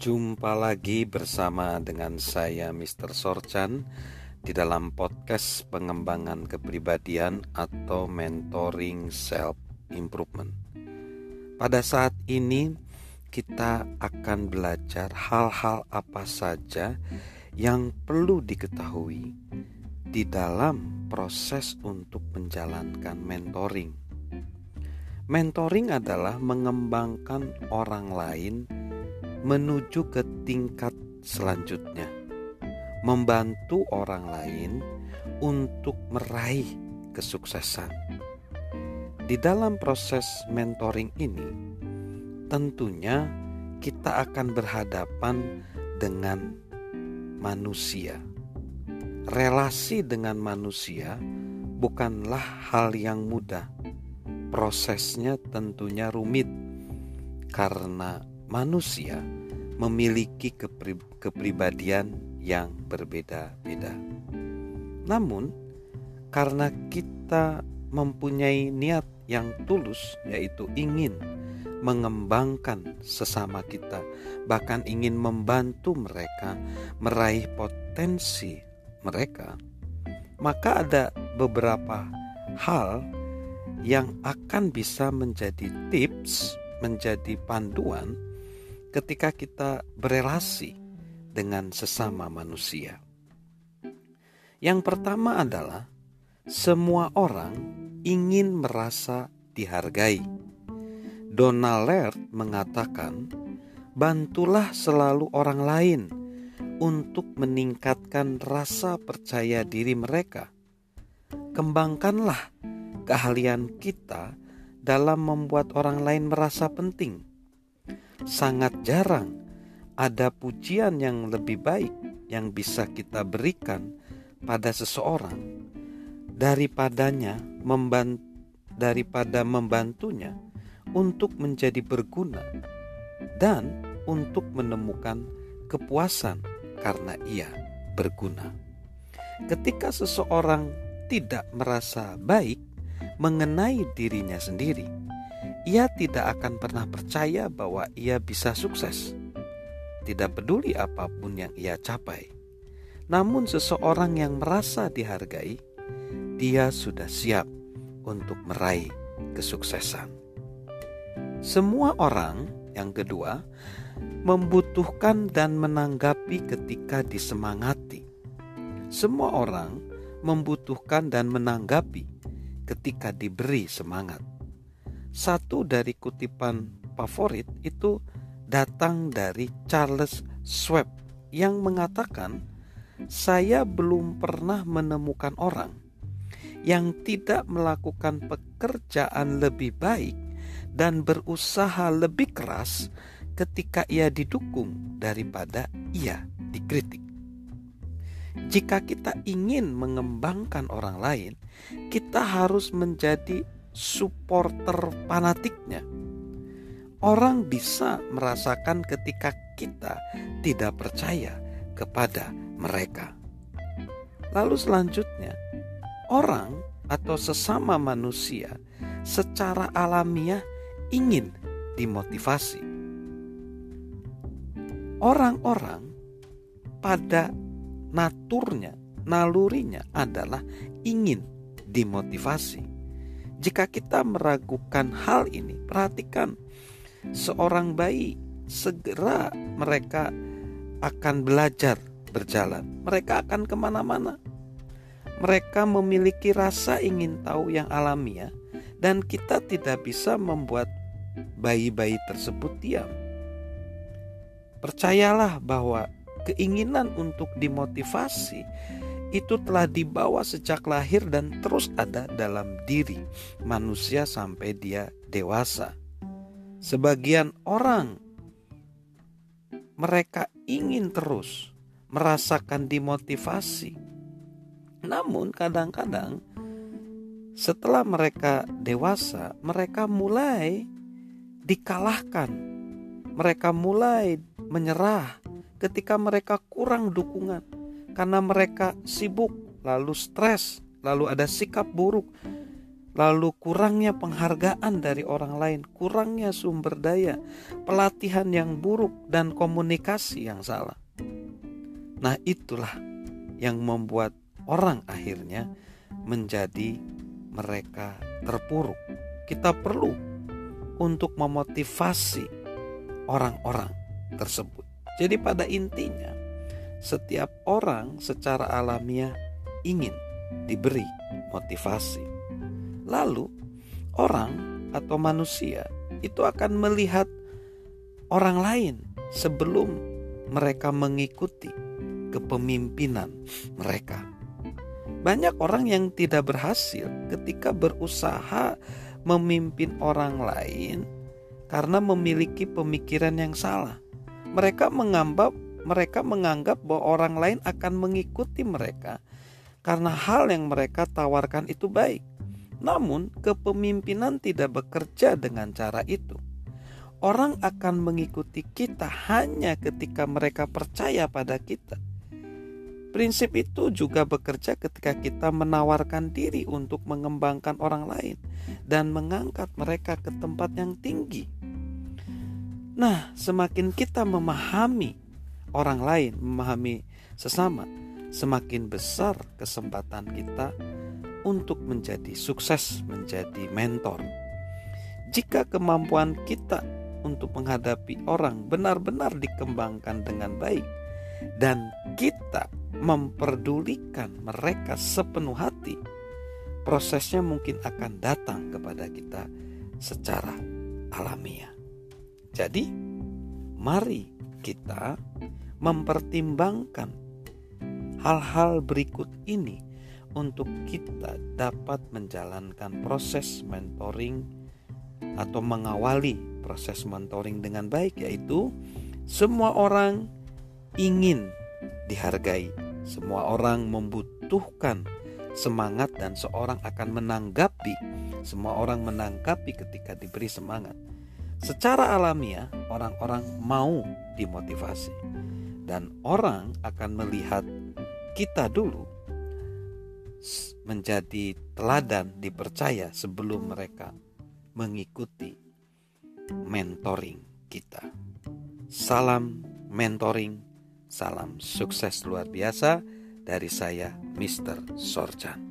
Jumpa lagi bersama dengan saya Mr. Sorjan di dalam podcast pengembangan kepribadian atau mentoring self improvement. Pada saat ini kita akan belajar hal-hal apa saja yang perlu diketahui di dalam proses untuk menjalankan mentoring. Mentoring adalah mengembangkan orang lain menuju ke tingkat selanjutnya, membantu orang lain untuk meraih kesuksesan. Di dalam proses mentoring ini, tentunya kita akan berhadapan dengan manusia. Relasi dengan manusia bukanlah hal yang mudah. Prosesnya tentunya rumit karena manusia memiliki kepribadian yang berbeda-beda. Namun, karena kita mempunyai niat yang tulus, yaitu ingin mengembangkan sesama kita, bahkan ingin membantu mereka meraih potensi mereka, maka ada beberapa hal yang akan bisa menjadi tips, menjadi panduan ketika kita berelasi dengan sesama manusia. Yang pertama adalah semua orang ingin merasa dihargai. Donald Laird mengatakan, bantulah selalu orang lain untuk meningkatkan rasa percaya diri mereka. Kembangkanlah keahlian kita dalam membuat orang lain merasa penting. Sangat jarang ada pujian yang lebih baik yang bisa kita berikan pada seseorang daripada membantunya untuk menjadi berguna dan untuk menemukan kepuasan karena ia berguna. Ketika seseorang tidak merasa baik mengenai dirinya sendiri, ia tidak akan pernah percaya bahwa ia bisa sukses, tidak peduli apapun yang ia capai. Namun seseorang yang merasa dihargai, dia sudah siap untuk meraih kesuksesan. Semua orang, yang kedua, membutuhkan dan menanggapi ketika disemangati. Semua orang membutuhkan dan menanggapi ketika diberi semangat. Satu dari kutipan favorit itu datang dari Charles Schwab yang mengatakan, saya belum pernah menemukan orang yang tidak melakukan pekerjaan lebih baik dan berusaha lebih keras ketika ia didukung daripada ia dikritik. Jika kita ingin mengembangkan orang lain, kita harus menjadi supporter fanatiknya. Orang bisa merasakan ketika kita tidak percaya kepada mereka. Lalu selanjutnya, orang atau sesama manusia secara alamiah ingin dimotivasi. Orang-orang pada naturnya, nalurinya adalah ingin dimotivasi. Jika kita meragukan hal ini, perhatikan seorang bayi, segera mereka akan belajar berjalan. Mereka akan kemana-mana. Mereka memiliki rasa ingin tahu yang alamiah, dan kita tidak bisa membuat bayi-bayi tersebut diam. Percayalah bahwa keinginan untuk dimotivasi itu telah dibawa sejak lahir dan terus ada dalam diri manusia sampai dia dewasa. Sebagian orang, mereka ingin terus merasakan dimotivasi. Namun kadang-kadang setelah mereka dewasa, mereka mulai dikalahkan. Mereka mulai menyerah ketika mereka kurang dukungan, karena mereka sibuk, lalu stres, lalu ada sikap buruk, lalu kurangnya penghargaan dari orang lain, kurangnya sumber daya, pelatihan yang buruk, dan komunikasi yang salah. Nah, itulah yang membuat orang akhirnya menjadi mereka terpuruk. Kita perlu untuk memotivasi orang-orang tersebut. Jadi pada intinya, setiap orang secara alamiah ingin diberi motivasi. Lalu orang atau manusia itu akan melihat orang lain sebelum mereka mengikuti kepemimpinan mereka. Banyak orang yang tidak berhasil ketika berusaha memimpin orang lain karena memiliki pemikiran yang salah. Mereka menganggap bahwa orang lain akan mengikuti mereka karena hal yang mereka tawarkan itu baik. Namun kepemimpinan tidak bekerja dengan cara itu. Orang akan mengikuti kita hanya ketika mereka percaya pada kita. Prinsip itu juga bekerja ketika kita menawarkan diri untuk mengembangkan orang lain dan mengangkat mereka ke tempat yang tinggi. Nah, semakin kita memahami orang lain, memahami sesama, semakin besar kesempatan kita untuk menjadi sukses, menjadi mentor. Jika kemampuan kita untuk menghadapi orang benar-benar dikembangkan dengan baik dan kita memperdulikan mereka sepenuh hati, prosesnya mungkin akan datang kepada kita secara alamiah. Jadi, mari kita mempertimbangkan hal-hal berikut ini untuk kita dapat menjalankan proses mentoring atau mengawali proses mentoring dengan baik, yaitu semua orang ingin dihargai, semua orang membutuhkan semangat, dan seorang akan menanggapi, semua orang menanggapi ketika diberi semangat. Secara alamiah orang-orang mau dimotivasi dan orang akan melihat kita dulu menjadi teladan dipercaya sebelum mereka mengikuti mentoring kita. Salam mentoring, salam sukses luar biasa dari saya, Mr. Sorjan.